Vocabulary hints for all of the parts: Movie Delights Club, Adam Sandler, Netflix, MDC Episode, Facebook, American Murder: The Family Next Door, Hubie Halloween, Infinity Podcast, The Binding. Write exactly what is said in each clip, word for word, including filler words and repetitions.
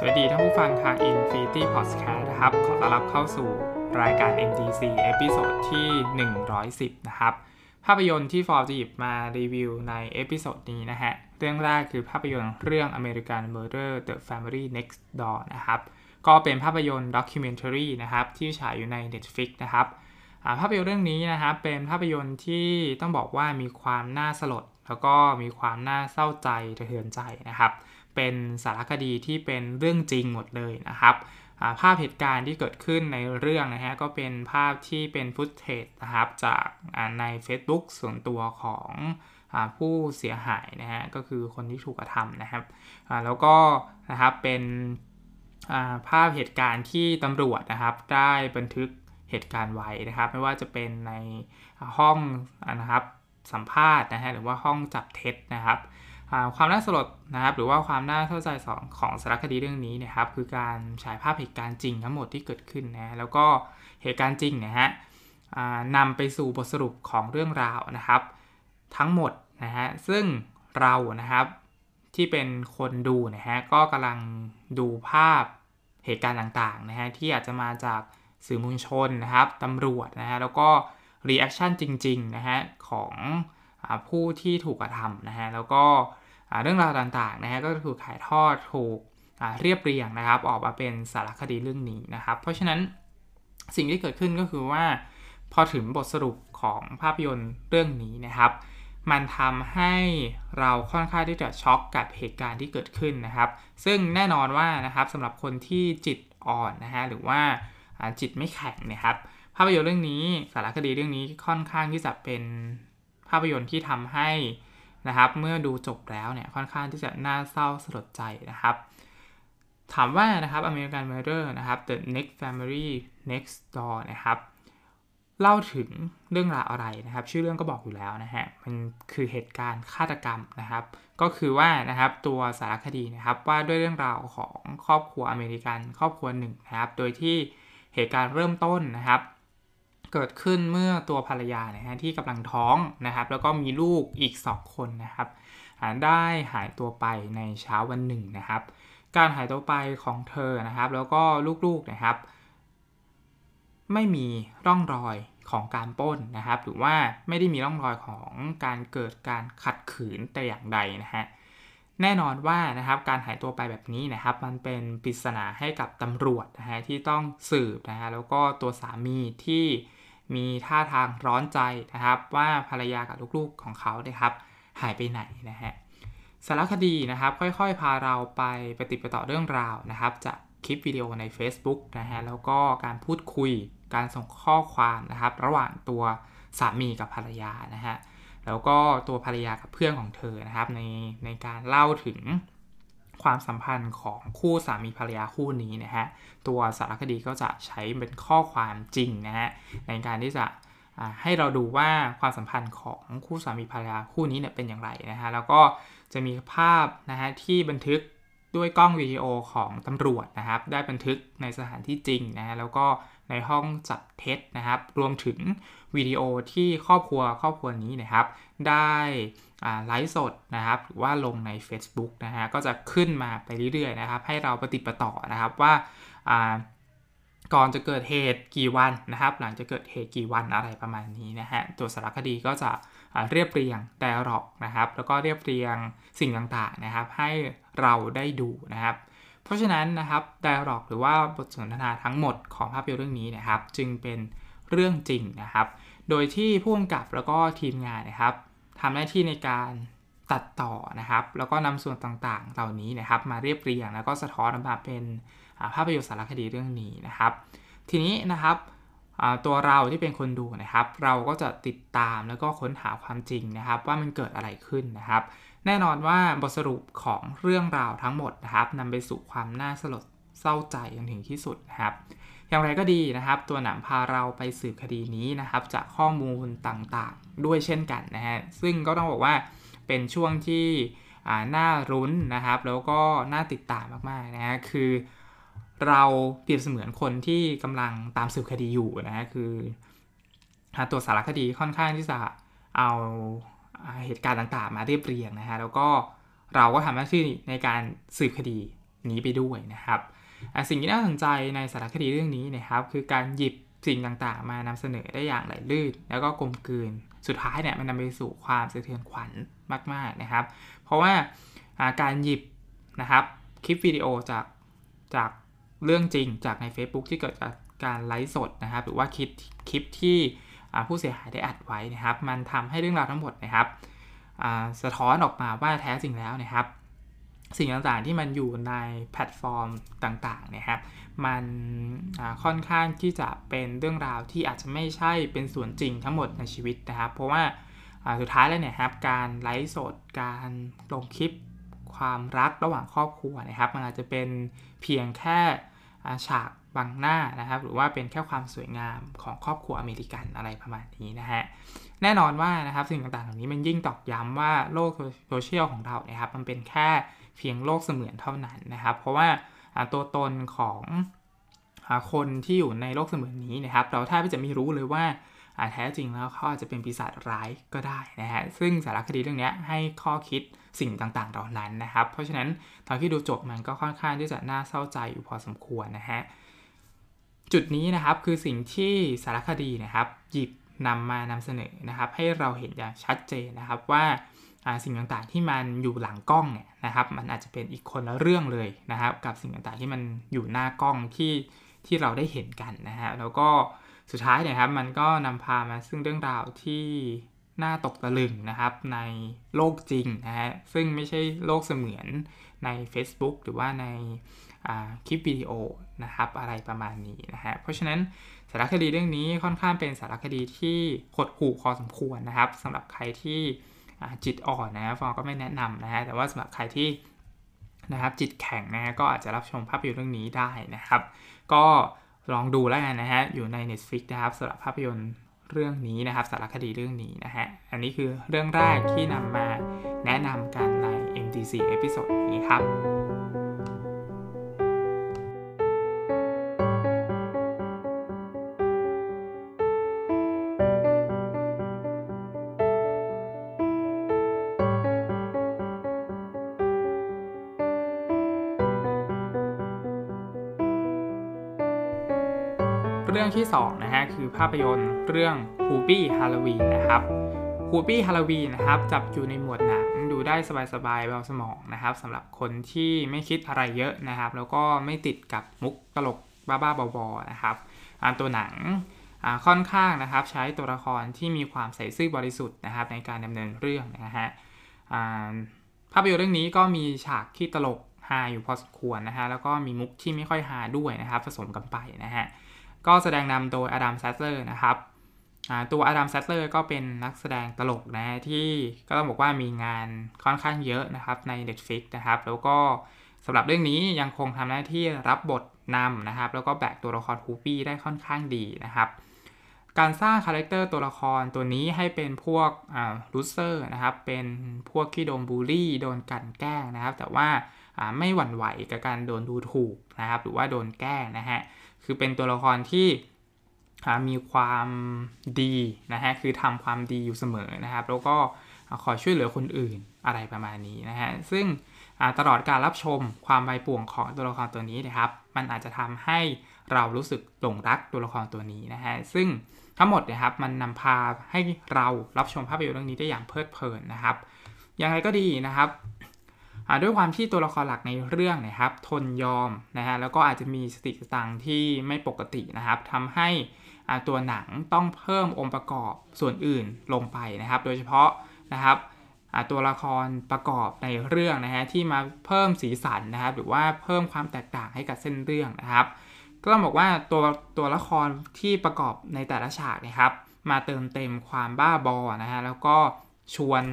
สวัสดีท่านผู้ฟังทาง Infinity Podcast นะครับขอต้อนรับเข้าสู่รายการ เอ็ม ดี ซี Episode ที่หนึ่งร้อยสิบนะครับภาพยนตร์ที่ฟอร์จะหยิบมารีวิวในเอพิโซดนี้นะฮะเรื่องแรกคือภาพยนตร์เรื่อง American Murder: The Family Next Door นะครับก็เป็นภาพยนตร์ด็อกิเมนทารีนะครับที่ฉายอยู่ใน Netflix นะครับภาพยนตร์เรื่องนี้นะครับเป็นภาพยนตร์ที่ต้องบอกว่ามีความน่าสลดแล้วก็มีความน่าเศร้าใจสะเทือนใจนะครับเป็นสารคดีที่เป็นเรื่องจริงหมดเลยนะครับภาพเหตุการณ์ที่เกิดขึ้นในเรื่องนะฮะก็เป็นภาพที่เป็นฟุตเทจนะครับจากใน Facebook ส่วนตัวของผู้เสียหายนะฮะก็คือคนที่ถูกกระทำนะครับแล้วก็นะครับเป็นภาพเหตุการณ์ที่ตำรวจนะครับได้บันทึกเหตุการณ์ไว้นะครับไม่ว่าจะเป็นในห้องนะครับสัมภาษณ์นะฮะหรือว่าห้องจับเท็จนะครับความน่าสลดนะครับหรือว่าความน่าเศร้าใจของสารคดีเรื่องนี้นะครับคือการฉายภาพเหตุการณ์จริงทั้งหมดที่เกิดขึ้นนะแล้วก็เหตุการณ์จริงนะฮะนำไปสู่บทสรุปของเรื่องราวนะครับทั้งหมดนะฮะซึ่งเรานะครับที่เป็นคนดูนะฮะก็กำลังดูภาพเหตุการณ์ต่างๆนะฮะที่อาจจะมาจากสื่อมวลชนนะครับตำรวจนะฮะแล้วก็รีแอคชั่นจริงๆนะฮะของผู้ที่ถูกกระทำนะฮะแล้วก็เรื่องราวต่างๆนะฮะก็ถูกถ่ายทอดถูกเรียบเรียงนะครับออกมาเป็นสารคดีเรื่องนี้นะครับเพราะฉะนั้นสิ่งที่เกิดขึ้นก็คือว่าพอถึงบทสรุปของภาพยนตร์เรื่องนี้นะครับมันทำให้เราค่อนข้างที่จะช็อกกับเหตุการณ์ที่เกิดขึ้นนะครับซึ่งแน่นอนว่านะครับสำหรับคนที่จิตอ่อนนะฮะหรือว่าจิตไม่แข็งนะครับภาพยนตร์เรื่องนี้สารคดีเรื่องนี้ค่อนข้างที่จะเป็นภาพยนตร์ที่ทำให้นะครับเมื่อดูจบแล้วเนี่ยค่อนข้างที่จะน่าเศร้าสลดใจนะครับถามว่านะครับ American Murder นะครับ The Next Family Next Door นะครับเล่าถึงเรื่องราวอะไรนะครับชื่อเรื่องก็บอกอยู่แล้วนะฮะมันคือเหตุการณ์ฆาตกรรมนะครับก็คือว่านะครับตัวสารคดีนะครับว่าด้วยเรื่องราวของครอบครัวอเมริกันครอบครัวหนึ่งนะครับโดยที่เหตุการณ์เริ่มต้นนะครับเกิดขึ้นเมื่อตัวภรรยานะฮะที่กำลังท้องนะครับแล้วก็มีลูกอีกสองคนนะครับได้หายตัวไปในเช้าวันหนึ่งนะครับการหายตัวไปของเธอนะครับแล้วก็ลูกๆนะครับไม่มีร่องรอยของการปล้นนะครับหรือว่าไม่ได้มีร่องรอยของการเกิดการขัดขืนแต่อย่างใดนะฮะแน่นอนว่านะครับการหายตัวไปแบบนี้นะครับมันเป็นปริศนาให้กับตำรวจนะฮะที่ต้องสืบนะฮะแล้วก็ตัวสามีที่มีท่าทางร้อนใจนะครับว่าภรรยากับลูกๆของเขาเนี่ยครับหายไปไหนนะฮะสารคดีนะครับค่อยๆพาเราไปปฏิปต่อเรื่องราวนะครับจากคลิปวิดีโอใน Facebook นะฮะแล้วก็การพูดคุยการส่งข้อความนะครับระหว่างตัวสามีกับภรรยานะฮะแล้วก็ตัวภรรยากับเพื่อนของเธอนะครับในในการเล่าถึงความสัมพันธ์ของคู่สามีภรรยาคู่นี้นะฮะตัวสารคดีก็จะใช้เป็นข้อความจริงนะฮะในการที่จะให้เราดูว่าความสัมพันธ์ของคู่สามีภรรยาคู่นี้เนี่ยเป็นอย่างไรนะฮะแล้วก็จะมีภาพนะฮะที่บันทึกด้วยกล้องวิดีโอของตำรวจนะครับได้บันทึกในสถานที่จริงนะฮะแล้วก็ในห้องจับเท็จนะครับรวมถึงวิดีโอที่ครอบครัวครอบครัวนี้นะครับได้ไลฟ์สดนะครับหรือว่าลงใน Facebook นะฮะก็จะขึ้นมาไปเรื่อยๆนะครับให้เราปฏิปต่อนะครับว่าก่อนจะเกิดเหตุกี่วันนะครับหลังจะเกิดเหตุกี่วันอะไรประมาณนี้นะฮะตัวสารคดีก็จะเรียบเรียงไดอะล็อกนะครับแล้วก็เรียบเรียงสิ่งต่างๆนะครับให้เราได้ดูนะครับเพราะฉะนั้นนะครับไดอะล็อกหรือว่าบทสนทนาทั้งหมดของภาพยนตร์เรื่องนี้นะครับจึงเป็นเรื่องจริงนะครับโดยที่ผู้กำกับแล้วก็ทีมงานนะครับทำหน้าที่ในการตัดต่อนะครับแล้วก็นำส่วนต่างๆเหล่านี้นะครับมาเรียบเรียงแล้วก็สะท้อนออกมาเป็นภาพยนตร์สารคดีเรื่องนี้นะครับทีนี้นะครับตัวเราที่เป็นคนดูนะครับเราก็จะติดตามแล้วก็ค้นหาความจริงนะครับว่ามันเกิดอะไรขึ้นนะครับแน่นอนว่าบทสรุปของเรื่องราวทั้งหมดนะครับนำไปสู่ความน่าสลดเศร้าใจจนถึงที่สุดนะครับอย่างไรก็ดีนะครับตัวหนังพาเราไปสืบคดีนี้นะครับจากข้อมูลต่างๆด้วยเช่นกันนะฮะซึ่งก็ต้องบอกว่าเป็นช่วงที่น่ารุ้นนะครับแล้วก็น่าติดตามมากๆนะฮะคือเราเปรียบเสมือนคนที่กำลังตามสืบคดีอยู่นะฮะคือตัวสารคดีค่อนข้างที่จะเอาเหตุการณ์ต่างๆมาเรียบเรียงนะฮะแล้วก็เราก็ทำหน้าที่ในการสืบคดี นี้ไปด้วยนะครับสิ่งที่น่าสนใจในสารคดีเรื่องนี้นะครับคือการหยิบสิ่งต่างๆมานำเสนอได้อย่างไหลลื่นแล้วก็กลมกลืนสุดท้ายเนี่ยมันนำไปสู่ความสะเทือนขวัญมากๆนะครับเพราะว่าการหยิบนะครับคลิปวิดีโอจากจากเรื่องจริงจากใน Facebook ที่เกิดจากการไลฟ์สดนะครับหรือว่าคลิปคลิปที่ผู้เสียหายได้อัดไว้นะครับมันทำให้เรื่องราวทั้งหมดนะครับสะท้อนออกมาว่าแท้จริงแล้วนะครับสิ่งต่างๆที่มันอยู่ในแพลตฟอร์มต่างๆเนี่ยครับมันค่อนข้างที่จะเป็นเรื่องราวที่อาจจะไม่ใช่เป็นส่วนจริงทั้งหมดในชีวิตนะครับเพราะว่าสุดท้ายแล้วเนี่ยครับการไลฟ์สดการลงคลิปความรักระหว่างครอบครัวนะครับมันอาจจะเป็นเพียงแค่ฉากบังหน้านะครับหรือว่าเป็นแค่ความสวยงามของครอบครัวอเมริกันอะไรประมาณนี้นะฮะแน่นอนว่านะครับสิ่งต่างๆเหล่านี้มันยิ่งตอกย้ำว่าโลกโซเชียลของเราเนี่ยครับมันเป็นแค่เพียงโลกเสมือนเท่านั้นนะครับเพราะว่าตัวตนของคนที่อยู่ในโลกเสมือนนี้นะครับเราแทบจะไม่รู้เลยว่าแท้จริงแล้วเขาอาจจะเป็นปีศาจร้ายก็ได้นะฮะซึ่งสารคดีเรื่องนี้ให้ข้อคิดสิ่งต่างๆเหล่านั้นนะครับเพราะฉะนั้นตอนที่ดูจบมันก็ค่อนข้างที่จะน่าเศร้าใจอยู่พอสมควรนะฮะจุดนี้นะครับคือสิ่งที่สารคดีนะครับหยิบนำมานำเสนอนะครับให้เราเห็นอย่างชัดเจนนะครับว่าสิ่งต่างๆที่มันอยู่หลังกล้องเนี่ยนะครับมันอาจจะเป็นอีกคนละเรื่องเลยนะครับกับสิ่งต่างๆที่มันอยู่หน้ากล้องที่ที่เราได้เห็นกันนะฮะแล้วก็สุดท้ายเนี่ยครับมันก็นำพามาซึ่งเรื่องราวที่น่าตกตะลึงนะครับในโลกจริงนะฮะซึ่งไม่ใช่โลกเสมือนใน Facebook หรือว่าในคลิปวิดีโอนะครับอะไรประมาณนี้นะฮะเพราะฉะนั้นสารคดีเรื่องนี้ค่อนข้างเป็นสารคดีที่หดหู่พอสมควรนะครับสำหรับใครที่จิตอ่อนนะฟองก็ไม่แนะนำนะฮะแต่ว่าสำหรับใครที่นะครับจิตแข็งนะก็อาจจะรับชมภาพยนตร์เรื่องนี้ได้นะครับก็ลองดูแล้วกันนะฮะอยู่ใน Netflix นะครับสำหรับภาพยนตร์เรื่องนี้นะครับสารคดีเรื่องนี้นะฮะอันนี้คือเรื่องแรกที่นำมาแนะนำกันใน เอ็ม ดี ซี Episode นี้ครับเรื่องที่สองนะฮะคือภาพยนตร์เรื่อง Hubie Halloween นะครับ Hubie Halloween นะครับจับอยู่ในหมวดหนังดูได้สบายๆเบาสมองนะครับสำหรับคนที่ไม่คิดอะไรเยอะนะครับแล้วก็ไม่ติดกับมุกตลกบ้าๆบอๆนะครับตัวหนังค่อนข้างนะครับใช้ตัวละครที่มีความใส่ซื่อบริสุทธิ์นะครับในการดำเนินเรื่องนะฮะภาพยนตร์เรื่องนี้ก็มีฉากที่ตลกฮาอยู่พอสมควรนะฮะแล้วก็มีมุกที่ไม่ค่อยฮาด้วยนะครับผสมกันไปนะฮะก็แสดงนำโดยอดัม แซสเลอร์นะครับตัวอดัม แซสเลอร์ก็เป็นนักแสดงตลกนะที่ก็ต้องบอกว่ามีงานค่อนข้างเยอะนะครับใน Netflix นะครับแล้วก็สำหรับเรื่องนี้ยังคงทำหน้าที่รับบทนำนะครับแล้วก็แบกตัวละครฮูบี้ได้ค่อนข้างดีนะครับการสร้างคาแรคเตอร์ตัวละครตัวนี้ให้เป็นพวกลูเซอร์นะครับเป็นพวกที่โดนบูลลี่โดนกลั่นแกล้งนะครับแต่ว่าไม่หวั่นไหวกับการโดนดูถูกนะครับหรือว่าโดนแกล้งนะฮะคือเป็นตัวละครที่มีความดีนะฮะคือทำความดีอยู่เสมอนะครับแล้วก็ขอช่วยเหลือคนอื่นอะไรประมาณนี้นะฮะซึ่งตลอดการรับชมความใบป่วงของตัวละครตัวนี้นะครับมันอาจจะทำให้เรารู้สึกหลงรักตัวละครตัวนี้นะฮะซึ่งทั้งหมดนะครับมันนำพาให้เรารับชมภาพยนตร์เรื่องนี้ได้อย่างเพลิดเพลินนะครับอย่างไรก็ดีนะครับด้วยความที่ตัวละครหลักในเรื่องนะครับทนยอมนะฮะแล้วก็อาจจะมีสติสตังค์ที่ไม่ปกตินะครับทำให้ตัวหนังต้องเพิ่มองค์ประกอบส่วนอื่นลงไปนะครับโดยเฉพาะนะครับตัวละครประกอบในเรื่องนะฮะที่มาเพิ่มสีสันนะครับหรือว่าเพิ่มความแตกต่างให้กับเส้นเรื่องนะครับก็ต้องบอกว่าตัวตัวละครที่ประกอบในแต่ละฉากนะครับมาเติมเต็มความบ้าบอนะฮะแล้วก็ชวน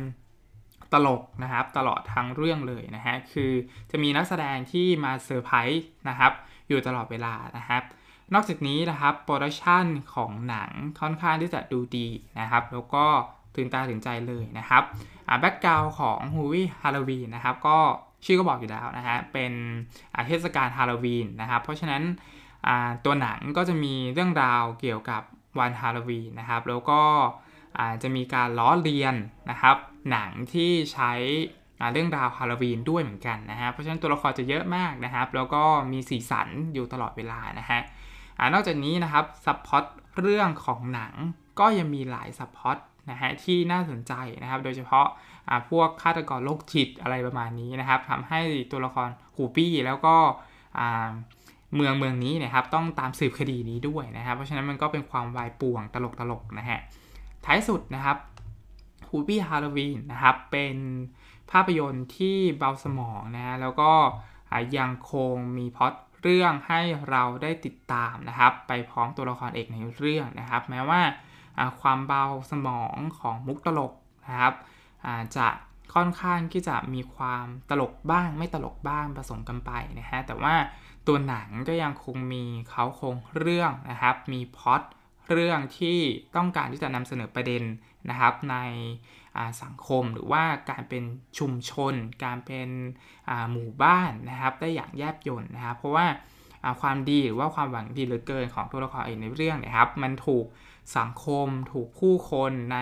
ตลกนะครับตลอดทั้งเรื่องเลยนะฮะคือจะมีนักแสดงที่มาเซอร์ไพรส์นะครับอยู่ตลอดเวลานะครับนอกจากนี้นะครับโปรดักชันของหนังค่อนข้างที่จะดูดีนะครับแล้วก็ตื่นตาตื่นใจเลยนะครับแบ็กกราวด์ของ Hubie Halloween นะครับก็ชื่อก็บอกอยู่แล้วนะฮะเป็นเทศกาลฮาโลวีนนะครับเพราะฉะนั้นตัวหนังก็จะมีเรื่องราวเกี่ยวกับวันฮาโลวีนนะครับแล้วก็จะมีการล้อเลียนนะครับหนังที่ใช้ เรื่องราวฮาโลวีนด้วยเหมือนกันนะฮะเพราะฉะนั้นตัวละครจะเยอะมากนะครับแล้วก็มีสีสันอยู่ตลอดเวลานะฮะนอกจากนี้นะครับซับพล็อตเรื่องของหนังก็ยังมีหลายซับพล็อตนะฮะที่น่าสนใจนะครับโดยเฉพาะพวกฆาตกรโรคจิตอะไรประมาณนี้นะครับทำให้ตัวละครฮูบี้แล้วก็เมืองเมืองนี้นะครับต้องตามสืบคดีนี้ด้วยนะครับเพราะฉะนั้นมันก็เป็นความวายป่วงตลกตลกนะฮะท้ายสุดนะครับHubie Halloween นะครับเป็นภาพยนตร์ที่เบาสมองนะแล้วก็ยังคงมีพล็อตเรื่องให้เราได้ติดตามนะครับไปพร้อมตัวละครเอกในเรื่องนะครับแม้ว่าความเบาสมองของมุกตลกนะครับจะค่อนข้างที่จะมีความตลกบ้างไม่ตลกบ้างผสมกันไปนะฮะแต่ว่าตัวหนังก็ยังคงมีเขาคงเรื่องนะครับมีพล็อตเรื่องที่ต้องการที่จะนำเสนอประเด็นนะครับในสังคมหรือว่าการเป็นชุมชนการเป็นหมู่บ้านนะครับได้อย่างแยบยลนะครับเพราะว่าความดีหรือว่าความหวังดีเหลือเกินของตัวละครเอกในเรื่องนะครับมันถูกสังคมถูกผู้คนใน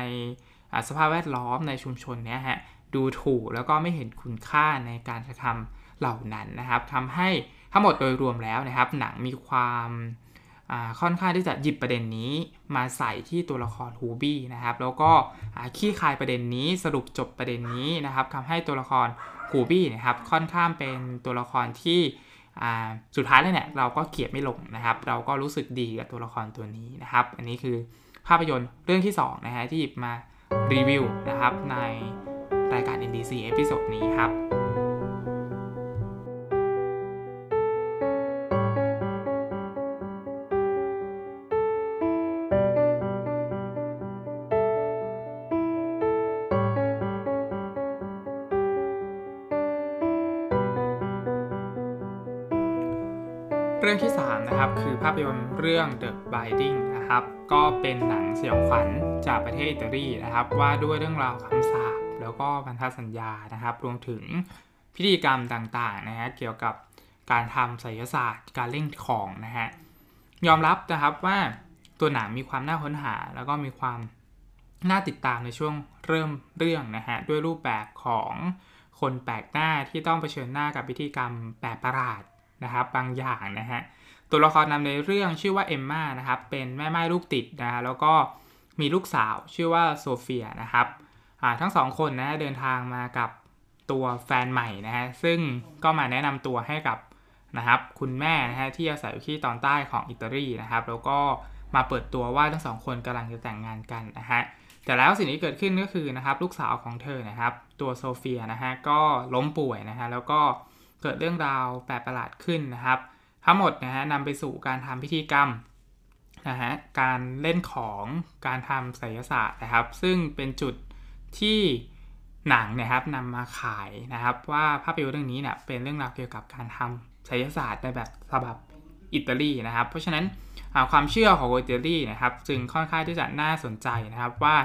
สภาพแวดล้อมในชุมชนเนี่ยฮะดูถูกแล้วก็ไม่เห็นคุณค่าในการกระทำเหล่านั้นนะครับทำให้ทั้งหมดโดยรวมแล้วนะครับหนังมีความค่อนข้างที่จะหยิบประเด็นนี้มาใส่ที่ตัวละครฮูบี้นะครับแล้วก็ขี้คายประเด็นนี้สรุปจบประเด็นนี้นะครับทำให้ตัวละครฮูบี้นะครับค่อนข้างเป็นตัวละครที่สุดท้ายแล้วเนี่ยเราก็เกลียดไม่ลงนะครับเราก็รู้สึกดีกับตัวละครตัวนี้นะครับอันนี้คือภาพยนตร์เรื่องที่สองนะฮะที่หยิบมารีวิวนะครับในรายการ เอ็ม ดี ซี Episode นี้ครับเรื่องที่สามนะครับคือภาพยนตร์เรื่อง The Binding นะครับก็เป็นหนังสยองขวัญจากประเทศอิตาลีนะครับว่าด้วยเรื่องราวคำสาปแล้วก็พันธสัญญานะครับรวมถึงพิธีกรรมต่างๆนะฮะเกี่ยวกับการทำไสยศาสตร์การเล่นของนะฮะยอมรับนะครับว่าตัวหนังมีความน่าค้นหาแล้วก็มีความน่าติดตามในช่วงเริ่มเรื่องนะฮะด้วยรูปแบบของคนแปลกหน้าที่ต้องเผชิญหน้ากับพิธีกรรมแปลกประหลาดนะครับบางอย่างนะฮะตัวละครนำในเรื่องชื่อว่าเอมม่านะครับเป็นแม่ม่ายลูกติดนะฮะแล้วก็มีลูกสาวชื่อว่าโซเฟียนะครับทั้งสองคนนะเดินทางมากับตัวแฟนใหม่นะฮะซึ่งก็มาแนะนำตัวให้กับนะครับคุณแม่นะฮะที่อาศัยอยู่ที่ตอนใต้ของอิตาลีนะครับแล้วก็มาเปิดตัวว่าทั้งสองคนกำลังจะแต่งงานกันนะฮะแต่แล้วสิ่งที่เกิดขึ้นก็คือนะครับลูกสาวของเธอนะครับตัวโซเฟียนะฮะก็ล้มป่วยนะฮะแล้วก็เกิดเรื่องราวแปลกประหลาดขึ้นนะครับทั้งหมดนะฮะนำไปสู่การทำพิธีกรรมนะฮะการเล่นของการทำไสยศาสตร์นะครับซึ่งเป็นจุดที่หนังนะครับนำมาขายนะครับว่าภาพยนตร์เรื่องนี้เนี่ยเป็นเรื่องราวเกี่ยวกับการทำไสยศาสตร์ในแบบฉบับอิตาลีนะครับเพราะฉะนั้นความเชื่อของอิตาลีนะครับจึงค่อนข้างที่จะน่าสนใจนะครับว่า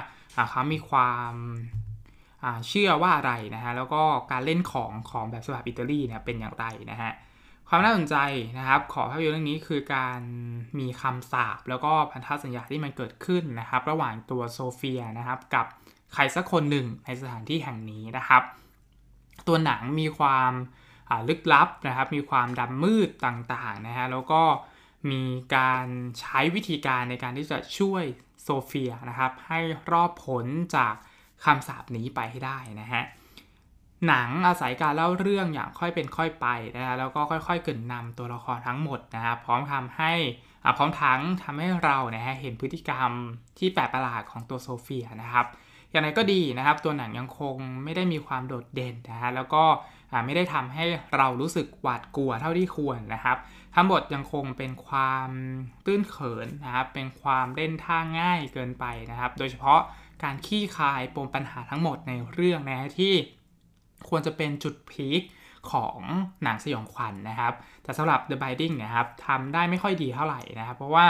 เขามีความเชื่อว่าอะไรนะฮะแล้วก็การเล่นของของแบบฉบับอิตาลีเนี่ยเป็นอย่างไรนะฮะความน่าสนใจนะครับของภาพยนตร์เรื่องนี้คือการมีคำสาปแล้วก็พันธสัญญาที่มันเกิดขึ้นนะครับระหว่างตัวโซเฟียนะครับกับใครสักคนหนึ่งในสถานที่แห่งนี้นะครับตัวหนังมีความลึกลับนะครับมีความดำมืดต่างๆนะฮะแล้วก็มีการใช้วิธีการในการที่จะช่วยโซเฟียนะครับให้รอดพ้นจากคำสาปนี้ไปให้ได้นะฮะหนังอาศัยการเล่าเรื่องอย่างค่อยเป็นค่อยไปนะฮะแล้วก็ค่อยๆเกริ่นนำตัวละครทั้งหมดนะฮะพร้อมทำให้พร้อมทั้งทำให้เรานะฮะเห็นพฤติกรรมที่แปลกประหลาดของตัวโซเฟียนะครับอย่างไรก็ดีนะครับตัวหนังยังคงไม่ได้มีความโดดเด่นนะฮะแล้วก็ไม่ได้ทำให้เรารู้สึกหวาดกลัวเท่าที่ควรนะครับทั้งหมดยังคงเป็นความตื้นเขินนะครับเป็นความเล่นท่าง่ายเกินไปนะครับโดยเฉพาะการขี้คายปมปัญหาทั้งหมดในเรื่องนะที่ควรจะเป็นจุดพีคของหนังสยองขวัญ น, นะครับแต่สำหรับ The Binding นะครับทำได้ไม่ค่อยดีเท่าไหร่นะครับเพราะว่า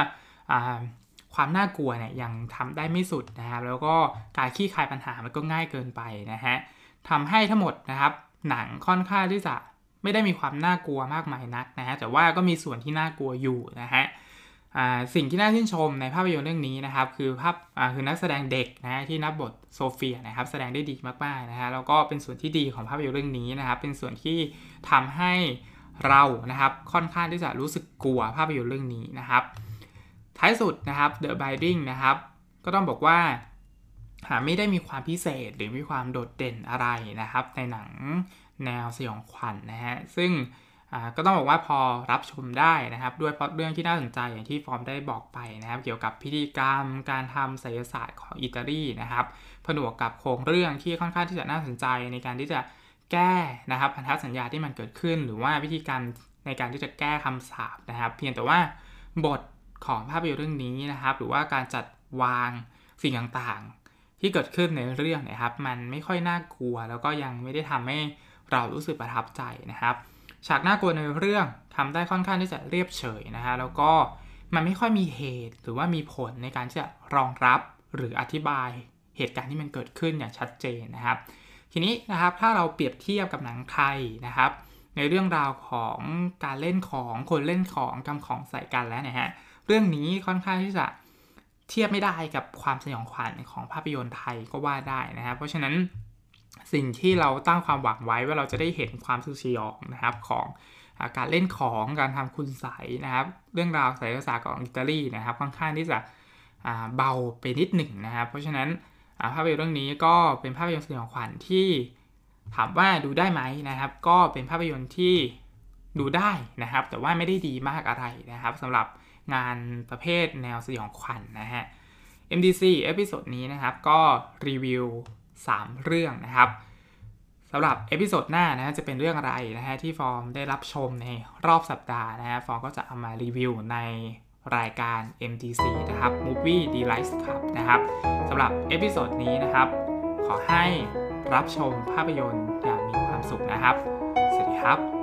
ความน่ากลัวเนี่ยยังทำได้ไม่สุดนะครับแล้วก็การขี้คายปัญหามันก็ง่ายเกินไปนะฮะทำให้ทั้งหมดนะครับหนังค่อนข้างที่จะไม่ได้มีความน่ากลัวมากมายนักนะฮะแต่ว่าก็มีส่วนที่น่ากลัวอยู่นะฮะ สิ่งที่น่าชื่นชมในภาพยนตร์เรื่องนี้นะครับคือภาพคือนักแสดงเด็กนะที่นับบทโซเฟียนะครับแสดงได้ดีมากๆนะฮะแล้วก็เป็นส่วนที่ดีของภาพยนตร์เรื่องนี้นะครับเป็นส่วนที่ทำให้เรานะครับค่อนข้างที่จะรู้สึกกลัวภาพยนตร์เรื่องนี้นะครับท้ายสุดนะครับ The Binding นะครับก็ต้องบอกว่าหาไม่ได้มีความพิเศษหรือมีความโดดเด่นอะไรนะครับในหนังแนวสยองขวัญ นะฮะซึ่งก็ต้องบอกว่าพอรับชมได้นะครับด้วยพล็อตเรื่องที่น่าสนใจอย่างที่ฟอร์มได้บอกไปนะครับเกี่ยวกับพิธีกรรมการทำไสยศาสตร์ของอิตาลีนะครับผนวกกับโครงเรื่องที่ค่อนข้างที่จะน่าสนใจในการที่จะแก้นะครับพันธสัญญาที่มันเกิดขึ้นหรือว่าวิธีการในการที่จะแก้คำสาปนะครับเพียงแต่ว่าบทของภาพยนตร์เรื่องนี้นะครับหรือว่าการจัดวางสิ่งต่างๆที่เกิดขึ้นในเรื่องนะครับมันไม่ค่อยน่ากลัวแล้วก็ยังไม่ได้ทำให้เรารู้สึกประทับใจนะครับฉากน่ากลัวในเรื่องทำได้ค่อนข้างที่จะเรียบเฉยนะฮะแล้วก็มันไม่ค่อยมีเหตุหรือว่ามีผลในการที่จะรองรับหรืออธิบายเหตุการณ์ที่มันเกิดขึ้นอย่างชัดเจนนะครับทีนี้นะครับถ้าเราเปรียบเทียบกับหนังไทยนะครับในเรื่องราวของการเล่นของคนเล่นของกำของใส่กันแล้วนะฮะเรื่องนี้ค่อนข้างที่จะเทียบไม่ได้กับความสยองขวัญของภาพยนตร์ไทยก็ว่าได้นะครับเพราะฉะนั้นสิ่งที่เราตั้งความหวังไว้ว่าเราจะได้เห็นความสยองนะครับของการเล่นของการทำคุณไสยนะครับเรื่องราวไสยศาสตร์ของอิตาลีนะครับค่อนข้างที่จะเบาไปนิดหนึ่งนะครับเพราะฉะนั้นภาพยนตร์เรื่องนี้ก็เป็นภาพยนตร์สยองขวัญที่ถามว่าดูได้ไหมนะครับก็เป็นภาพยนตร์ที่ดูได้นะครับแต่ว่าไม่ได้ดีมากอะไรนะครับสำหรับงานประเภทแนวสยองขวัญ น, นะฮะ เอ็ม ดี ซี Episode นี้นะครับก็รีวิวสามเรื่องนะครับสำหรับเอพิโซดหน้านะจะเป็นเรื่องอะไรนะฮะที่ฟอร์มได้รับชมในรอบสัปดาห์นะฮะฟอร์มก็จะเอามารีวิวในรายการ เอ็ม ดี ซี นะครับ Movie Delights Club นะครับสำหรับเอพิโซดนี้นะครับขอให้รับชมภาพยนตร์อย่างมีความสุขนะครับสวัสดีครับ